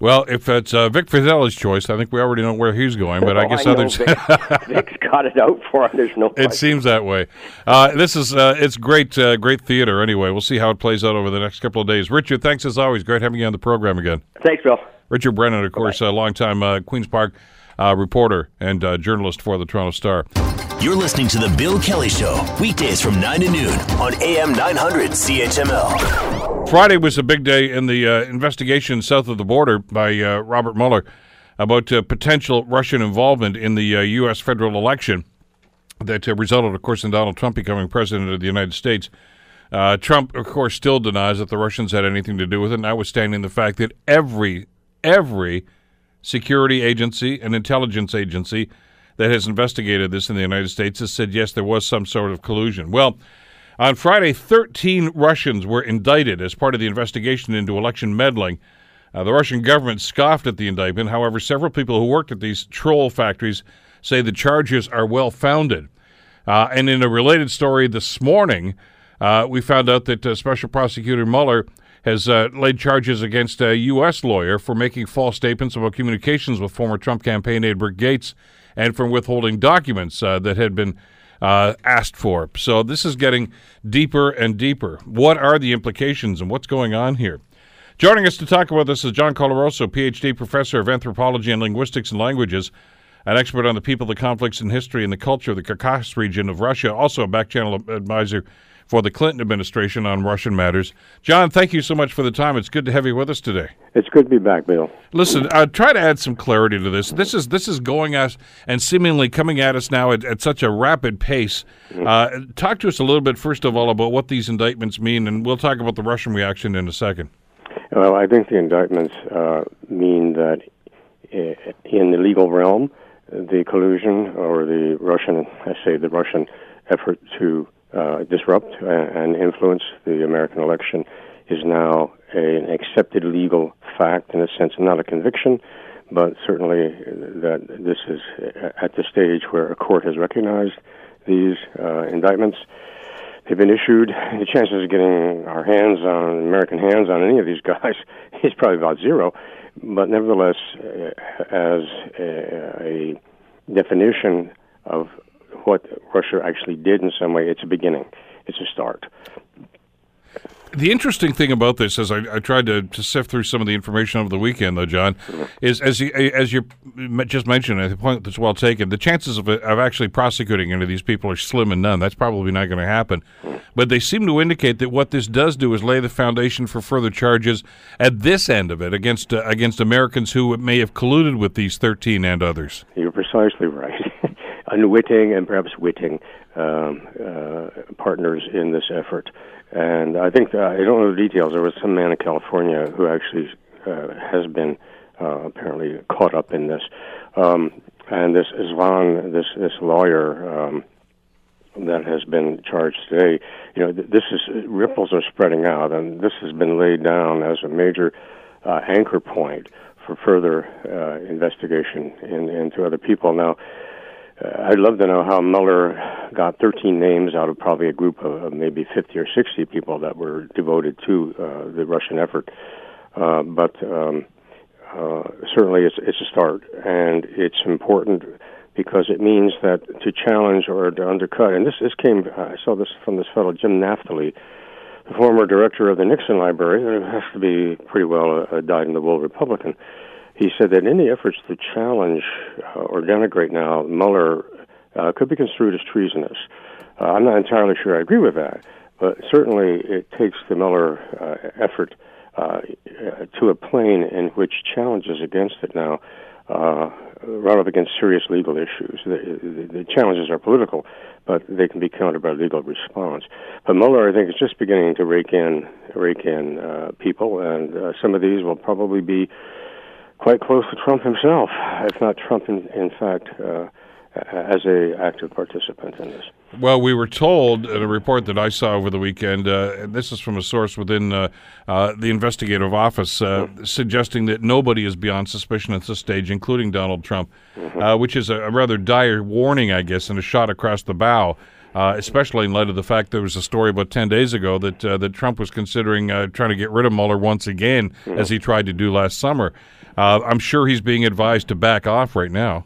Well, if it's uh, Vic Fedeli's choice, I think we already know where he's going, but well, I guess I others... Vic. Vic's got it out for him. There's no question. It seems that way. Uh, this is uh, it's great uh, great theater anyway. We'll see how it plays out over the next couple of days. Richard, thanks as always. Great having you on the program again. Thanks, Bill. Richard Brennan, of course, a uh, longtime uh, Queen's Park uh, reporter and uh, journalist for the Toronto Star. You're listening to The Bill Kelly Show, weekdays from nine to noon on A M nine hundred C H M L. Friday was a big day in the uh, investigation south of the border by uh, Robert Mueller about uh, potential Russian involvement in the uh, U S federal election that uh, resulted, of course, in Donald Trump becoming president of the United States. Uh, Trump, of course, still denies that the Russians had anything to do with it, notwithstanding the fact that every, every security agency and intelligence agency that has investigated this in the United States has said, yes, there was some sort of collusion. Well, on Friday, thirteen Russians were indicted as part of the investigation into election meddling Uh, the Russian government scoffed at the indictment. However, several people who worked at these troll factories say the charges are well-founded. Uh, and in a related story this morning, uh, we found out that uh, Special Prosecutor Mueller has uh, laid charges against a U S lawyer for making false statements about communications with former Trump campaign aide Rick Gates and for withholding documents uh, that had been uh, asked for. So this is getting deeper and deeper. What are the implications and what's going on here? Joining us to talk about this is John Colarusso, P H D professor of anthropology and linguistics and languages, an expert on the people, the conflicts, and history and the culture of the Caucasus region of Russia, also a back-channel advisor for the Clinton administration on Russian matters. John, thank you so much for the time. It's good to have you with us today. It's good to be back, Bill. Listen, uh, try to add some clarity to this. This is this is going at us and seemingly coming at us now at, at such a rapid pace. Uh, talk to us a little bit, first of all, about what these indictments mean, and we'll talk about the Russian reaction in a second. Well, I think the indictments uh, mean that in the legal realm, the collusion or the Russian, I say the Russian effort to Uh, disrupt and influence the American election is now an accepted legal fact, in a sense, not a conviction, but certainly that this is at the stage where a court has recognized these uh, indictments. They've been issued. The chances of getting our hands on, American hands on any of these guys is probably about zero, but nevertheless, as a, a definition of what Russia actually did in some way, it's a beginning. It's a start. The interesting thing about this, as I, I tried to, to sift through some of the information over the weekend, though, John, mm-hmm. is as you, as you just mentioned, a point that's well taken, the chances of, of actually prosecuting any of these people are slim and none. That's probably not going to happen. Mm-hmm. But they seem to indicate that what this does do is lay the foundation for further charges at this end of it against uh, against Americans who may have colluded with these thirteen and others. You're precisely right. Unwitting and perhaps witting um, uh, partners in this effort. And I think, uh, I don't know the details, there was some man in California who actually uh, has been uh, apparently caught up in this. Um, and this Isvan, this, this lawyer um, that has been charged today, you know, th- this is, ripples are spreading out, and this has been laid down as a major uh, anchor point for further uh, investigation in, into other people. Now, I'd love to know how Mueller got thirteen names out of probably a group of maybe fifty or sixty people that were devoted to uh, the Russian effort. Uh, but um, uh, certainly it's, it's a start, and it's important because it means that to challenge or to undercut, and this, this came, I saw this from this fellow, Jim Naftali, the former director of the Nixon Library, who has to be pretty well a dyed-in-the-wool Republican. He said that any efforts to challenge uh, or denigrate now Mueller uh, could be construed as treasonous. Uh, I'm not entirely sure I agree with that, but certainly it takes the Mueller uh, effort uh, to a plane in which challenges against it now uh, run up against serious legal issues. The, the, the challenges are political, but they can be countered by legal response. But Mueller, I think, is just beginning to rake in, rake in uh, people, and uh, some of these will probably be quite close to Trump himself, if not Trump, in, in fact, uh, as a active participant in this. Well, we were told in a report that I saw over the weekend, uh, and this is from a source within uh, uh, the investigative office, uh, mm-hmm. suggesting that nobody is beyond suspicion at this stage, including Donald Trump, mm-hmm. uh, which is a, a rather dire warning, I guess, and a shot across the bow. Uh, especially in light of the fact there was a story about ten days ago that uh, that Trump was considering uh, trying to get rid of Mueller once again, mm-hmm. as he tried to do last summer. Uh, I'm sure he's being advised to back off right now.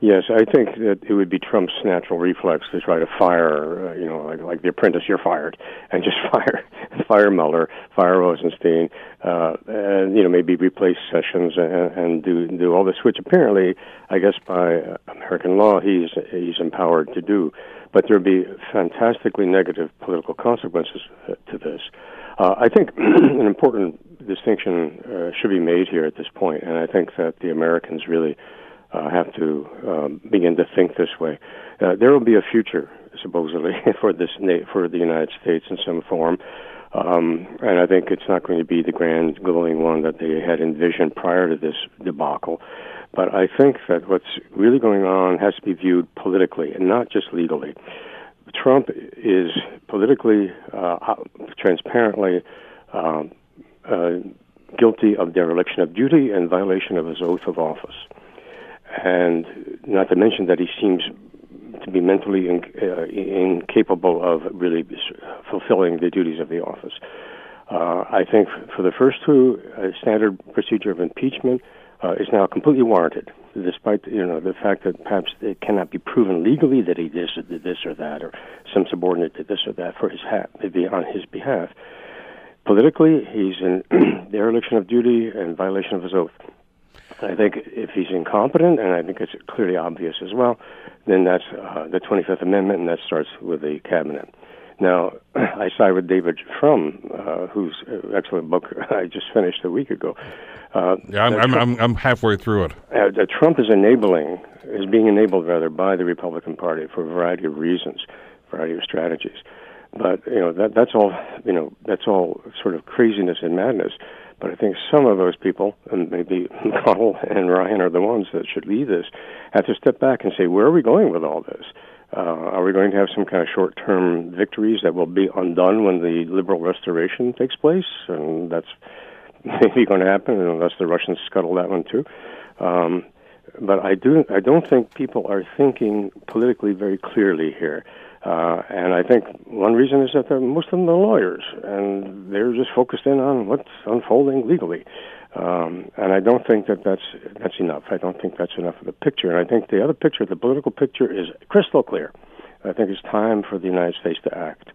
Yes, I think that it would be Trump's natural reflex to try to fire, uh, you know, like, like The Apprentice, you're fired, and just fire fire Mueller, fire Rosenstein, uh, and, you know, maybe replace Sessions and, and do do all this, which apparently, I guess by American law, he's he's empowered to do. But there would be fantastically negative political consequences to this. Uh, I think an important distinction uh, should be made here at this point, and I think that the Americans really Uh, have to um, begin to think this way. Uh, there will be a future, supposedly, for this na- for the United States in some form, um, and I think it's not going to be the grand, glowing one that they had envisioned prior to this debacle. But I think that what's really going on has to be viewed politically and not just legally. Trump is politically, uh, transparently, um, uh, guilty of dereliction of duty and violation of his oath of office. And not to mention that he seems to be mentally in, uh, incapable of really fulfilling the duties of the office. Uh, I think for the first two, a standard procedure of impeachment uh, is now completely warranted, despite you know the fact that perhaps it cannot be proven legally that he did this or that, or some subordinate did this or that for his hat, maybe on his behalf. Politically, he's in dereliction of duty and violation of his oath. I think if he's incompetent, and I think it's clearly obvious as well, then that's uh, the twenty-fifth Amendment, and that starts with the cabinet. Now, I side with David Frum, uh, whose excellent book I just finished a week ago. Uh, yeah, I'm, Trump, I'm, I'm, I'm halfway through it. Uh, that Trump is enabling, is being enabled, rather, by the Republican Party for a variety of reasons, a variety of strategies. But, you know, that, that's all, you know, that's all sort of craziness and madness. But I think some of those people, and maybe McConnell and Ryan are the ones that should lead this, have to step back and say, where are we going with all this? Uh, are we going to have some kind of short-term victories that will be undone when the liberal restoration takes place? And that's maybe going to happen unless the Russians scuttle that one too. Um, but I do, I don't think people are thinking politically very clearly here. Uh, and I think one reason is that most of them are lawyers, and they're just focused in on what's unfolding legally. Um, and I don't think that that's, that's enough. I don't think that's enough of the picture. And I think the other picture, the political picture, is crystal clear. I think it's time for the United States to act.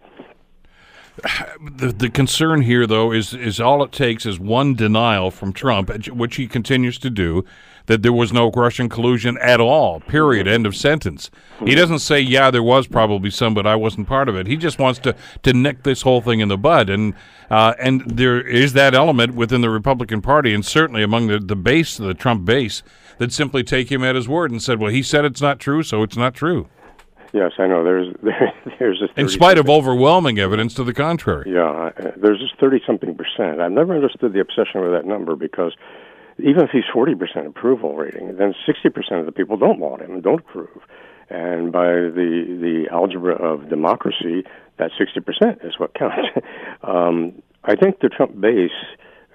The, the concern here, though, is, is all it takes is one denial from Trump, which he continues to do, that there was no Russian collusion at all, period, end of sentence. He doesn't say, yeah, there was probably some, but I wasn't part of it. He just wants to, to nick this whole thing in the bud. And uh, and there is that element within the Republican Party, and certainly among the, the base, the Trump base, that simply take him at his word and said, well, he said it's not true, so it's not true. Yes, I know. There's there, there's a in spite of overwhelming evidence to the contrary. Yeah, there's just thirty-something percent. I've never understood the obsession with that number, because even if he's forty percent approval rating, then sixty percent of the people don't want him and don't approve. And by the the algebra of democracy, that sixty percent is what counts. um, I think the Trump base,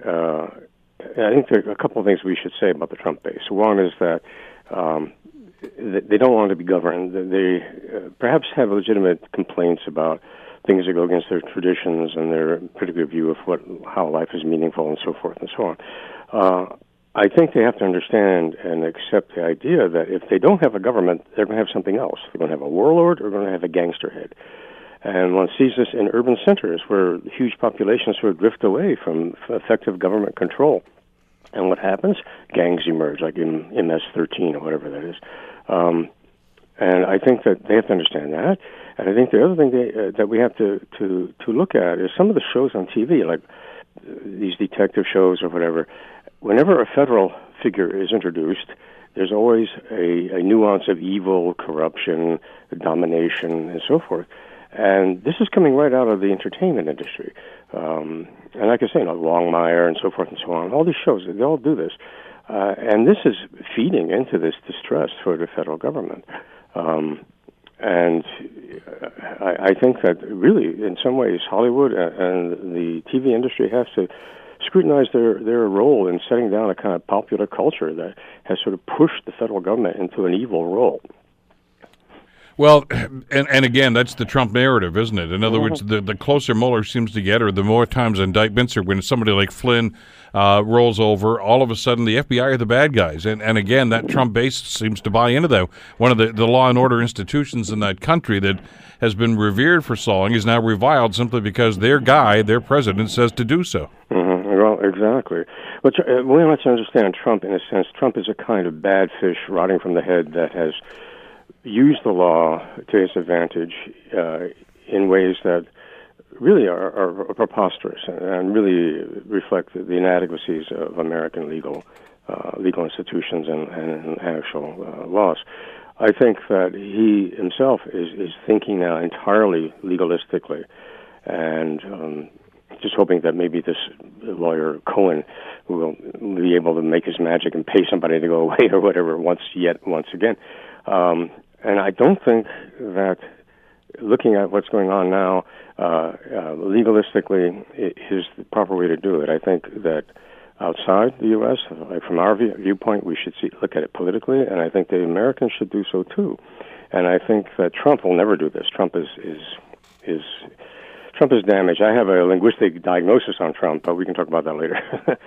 uh, I think there are a couple of things we should say about the Trump base. One is that Um, They don't want to be governed. They uh, perhaps have legitimate complaints about things that go against their traditions and their particular view of what how life is meaningful and so forth and so on. Uh, I think they have to understand and accept the idea that if they don't have a government, they're going to have something else. They're going to have a warlord, or they're going to have a gangster head. And one sees this in urban centers where huge populations sort of drift away from effective government control. And what happens? Gangs emerge, like in M S thirteen or whatever that is. Um, and I think that they have to understand that. And I think the other thing they, uh, that we have to, to, to look at is some of the shows on T V, like uh, these detective shows or whatever. Whenever a federal figure is introduced, there's always a, a nuance of evil, corruption, domination, and so forth. And this is coming right out of the entertainment industry. Um, and like I say, you know, Longmire and so forth and so on, all these shows, they all do this. Uh, and this is feeding into this distrust for the federal government. Um, and I, I think that really, in some ways, Hollywood and the T V industry has to scrutinize their, their role in setting down a kind of popular culture that has sort of pushed the federal government into an evil role. Well, and, and again, that's the Trump narrative, isn't it? In other words, the, the closer Mueller seems to get, or the more times indictments, or when somebody like Flynn uh, rolls over, all of a sudden the F B I are the bad guys. And and again, that Trump base seems to buy into that. One of the, the law and order institutions in that country that has been revered for so long is now reviled simply because their guy, their president, says to do so. Mm-hmm. Well, exactly. But uh, we have to understand Trump in a sense. Trump is a kind of bad fish rotting from the head that has use the law to his advantage uh, in ways that really are, are preposterous and really reflect the inadequacies of American legal uh, legal institutions and, and actual uh, laws. I think that he himself is, is thinking now entirely legalistically, and um, just hoping that maybe this lawyer Cohen will be able to make his magic and pay somebody to go away or whatever once yet once again. Um, And I don't think that, looking at what's going on now, uh, uh, legalistically, it is the proper way to do it. I think that outside the U S. From our view, viewpoint, we should see, look at it politically, and I think the Americans should do so too. And I think that Trump will never do this. Trump is is is Trump is damaged. I have a linguistic diagnosis on Trump, but we can talk about that later.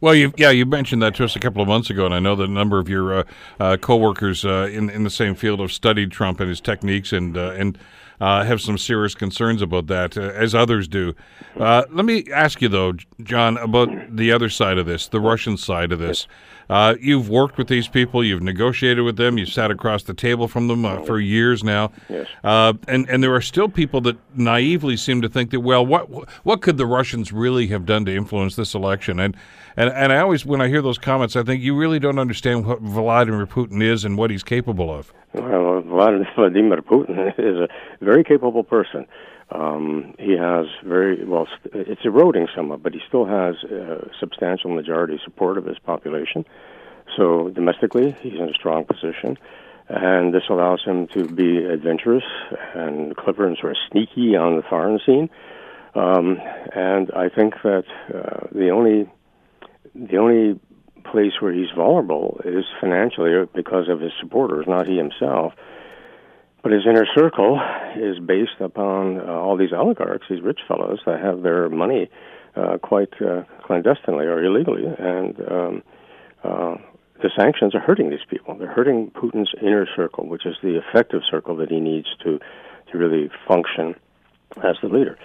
Well, you, yeah, you mentioned that to us a couple of months ago, and I know that a number of your uh, uh, co-workers uh, in, in the same field have studied Trump and his techniques and uh, and uh, have some serious concerns about that, uh, as others do. Uh, let me ask you, though, John, about the other side of this, the Russian side of this. Uh, you've worked with these people. You've negotiated with them. You've sat across the table from them uh, for years now. Yes. Uh, and, and there are still people that naively seem to think that, well, what what could the Russians really have done to influence this election? And and, and I always, when I hear those comments, I think you really don't understand what Vladimir Putin is and what he's capable of. Well, Vladimir Putin is a very capable person. Um, he has very, well, it's eroding somewhat, but he still has a substantial majority support of his population. So domestically, he's in a strong position, and this allows him to be adventurous and clever and sort of sneaky on the foreign scene. Um, and I think that uh, the only the only place where he's vulnerable is financially because of his supporters, not he himself. But his inner circle is based upon uh, all these oligarchs, these rich fellows that have their money uh, quite uh, clandestinely or illegally, and um, uh, the sanctions are hurting these people. They're hurting Putin's inner circle, which is the effective circle that he needs to, to really function as the leader.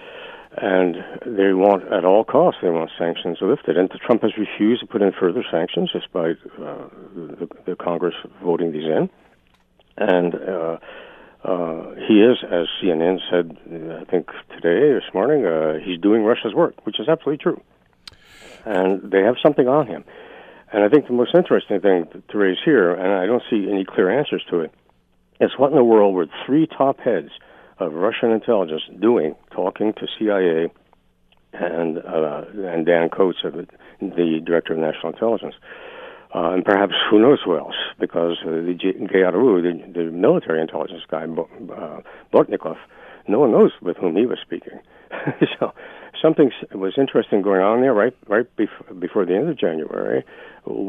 And they want, at all costs, they want sanctions lifted. And Trump has refused to put in further sanctions, despite uh, the, the Congress voting these in. And Uh, Uh, he is, as C N N said, I think today, this morning, uh, he's doing Russia's work, which is absolutely true. And they have something on him. And I think the most interesting thing to raise here, and I don't see any clear answers to it, is what in the world were three top heads of Russian intelligence doing, talking to C I A and uh, and Dan Coats, the Director of National Intelligence. Uh, and perhaps who knows who else, because uh, the G R U, the, the military intelligence guy, Bo- uh, Bortnikov, no one knows with whom he was speaking. So something was interesting going on there right right bef- before the end of January.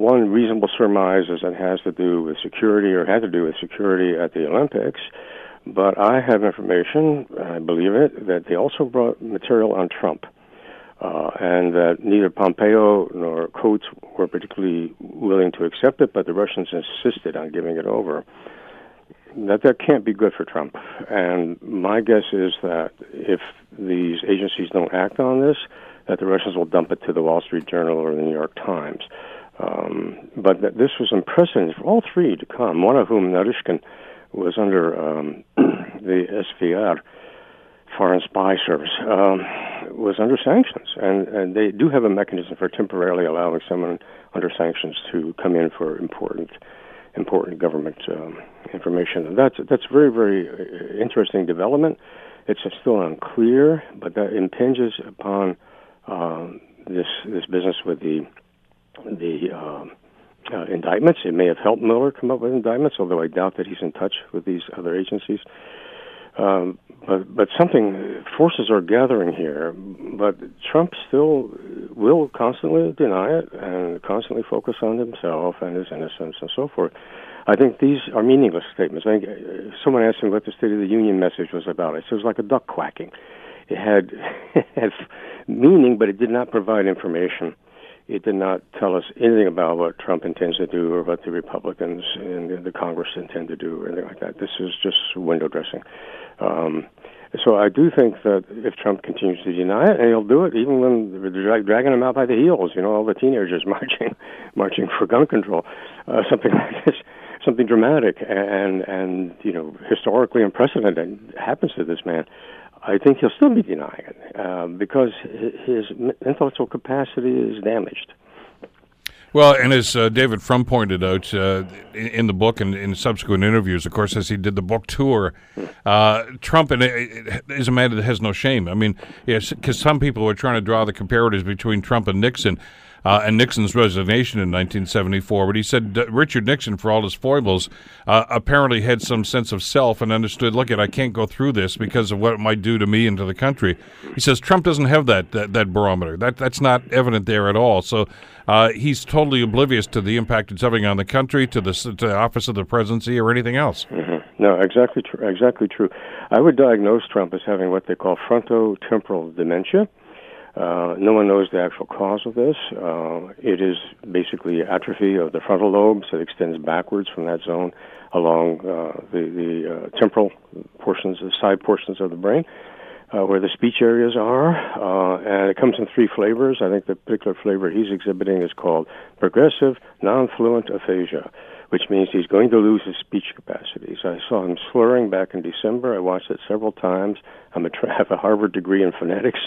One reasonable surmise is it has to do with security or had to do with security at the Olympics. But I have information, I believe it, that they also brought material on Trump. Uh, and that neither Pompeo nor Coates were particularly willing to accept it, but the Russians insisted on giving it over. That that can't be good for Trump. And my guess is that if these agencies don't act on this, that the Russians will dump it to the Wall Street Journal or the New York Times. Um, but that this was unprecedented for all three to come, one of whom, Naryshkin, was under um, the S V R, Foreign Spy Service, um, was under sanctions, and, and they do have a mechanism for temporarily allowing someone under sanctions to come in for important, important government um, information. And that's that's very, very interesting development. It's still unclear, but that impinges upon um, this this business with the the um, uh, indictments. It may have helped Mueller come up with indictments, although I doubt that he's in touch with these other agencies. Um, but but something, forces are gathering here, but Trump still will constantly deny it and constantly focus on himself and his innocence and so forth. I think these are meaningless statements. I think someone asked me what the State of the Union message was about. I said it was like a duck quacking. It had, it had meaning, but it did not provide information. It did not tell us anything about what Trump intends to do or what the Republicans and the Congress intend to do or anything like that. This is just window dressing. Um, so I do think that if Trump continues to deny it, and he'll do it even when they're dragging him out by the heels, you know, all the teenagers marching marching for gun control, uh, something like this, something dramatic and, and, you know, historically unprecedented happens to this man. I think he'll still be denying it uh, because his intellectual capacity is damaged. Well, and as uh, David Frum pointed out uh, in the book and in subsequent interviews, of course, as he did the book tour, uh, Trump is a man that has no shame. I mean, yes, because some people were trying to draw the comparatives between Trump and Nixon. uh, and Nixon's resignation in nineteen seventy-four. But he said uh, Richard Nixon, for all his foibles, uh, apparently had some sense of self and understood, look, it, I can't go through this because of what it might do to me and to the country. He says Trump doesn't have that that, that barometer. That That's not evident there at all. So uh, he's totally oblivious to the impact it's having on the country, to the, to the office of the presidency, or anything else. Mm-hmm. No, exactly, tr- exactly true. I would diagnose Trump as having what they call frontotemporal dementia. Uh, no one knows the actual cause of this. Uh, it is basically atrophy of the frontal lobes that extends backwards from that zone along uh, the, the uh, temporal portions, the side portions of the brain, uh, where the speech areas are. Uh, and it comes in three flavors. I think the particular flavor he's exhibiting is called progressive non-fluent aphasia, which means he's going to lose his speech capacities. I saw him slurring back in December. I watched it several times. I'm a tra- have a Harvard degree in phonetics.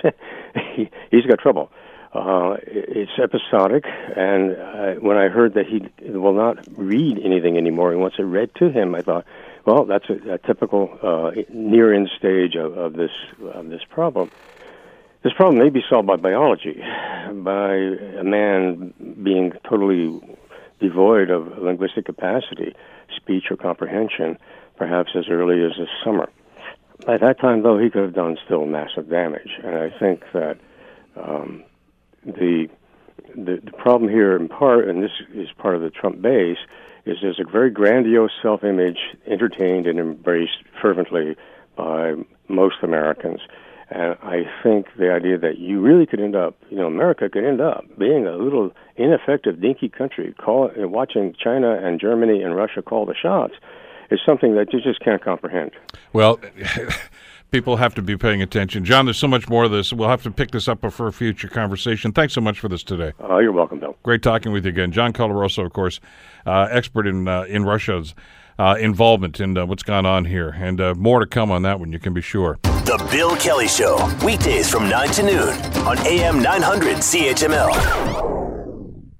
he, he's got trouble. Uh, it's episodic, and I, when I heard that he will not read anything anymore, and once it read to him, I thought, well, that's a, a typical uh, near-end stage of, of this of this problem. This problem may be solved by biology, by a man being totally devoid of linguistic capacity, speech or comprehension, perhaps as early as this summer. By that time, though, he could have done still massive damage, and I think that um, the, the the problem here, in part, and this is part of the Trump base, is there's a very grandiose self-image entertained and embraced fervently by most Americans. And I think the idea that you really could end up, you know, America could end up being a little ineffective, dinky country, call, watching China and Germany and Russia call the shots, is something that you just can't comprehend. Well, people have to be paying attention. John, there's so much more of this. We'll have to pick this up for a future conversation. Thanks so much for this today. Oh, uh, you're welcome, Bill. Great talking with you again. John Colarusso, of course, uh, expert in uh, in Russia's Uh, involvement in uh, what's gone on here. And uh, more to come on that one, you can be sure. The Bill Kelly Show, weekdays from nine to noon on A M nine hundred C H M L.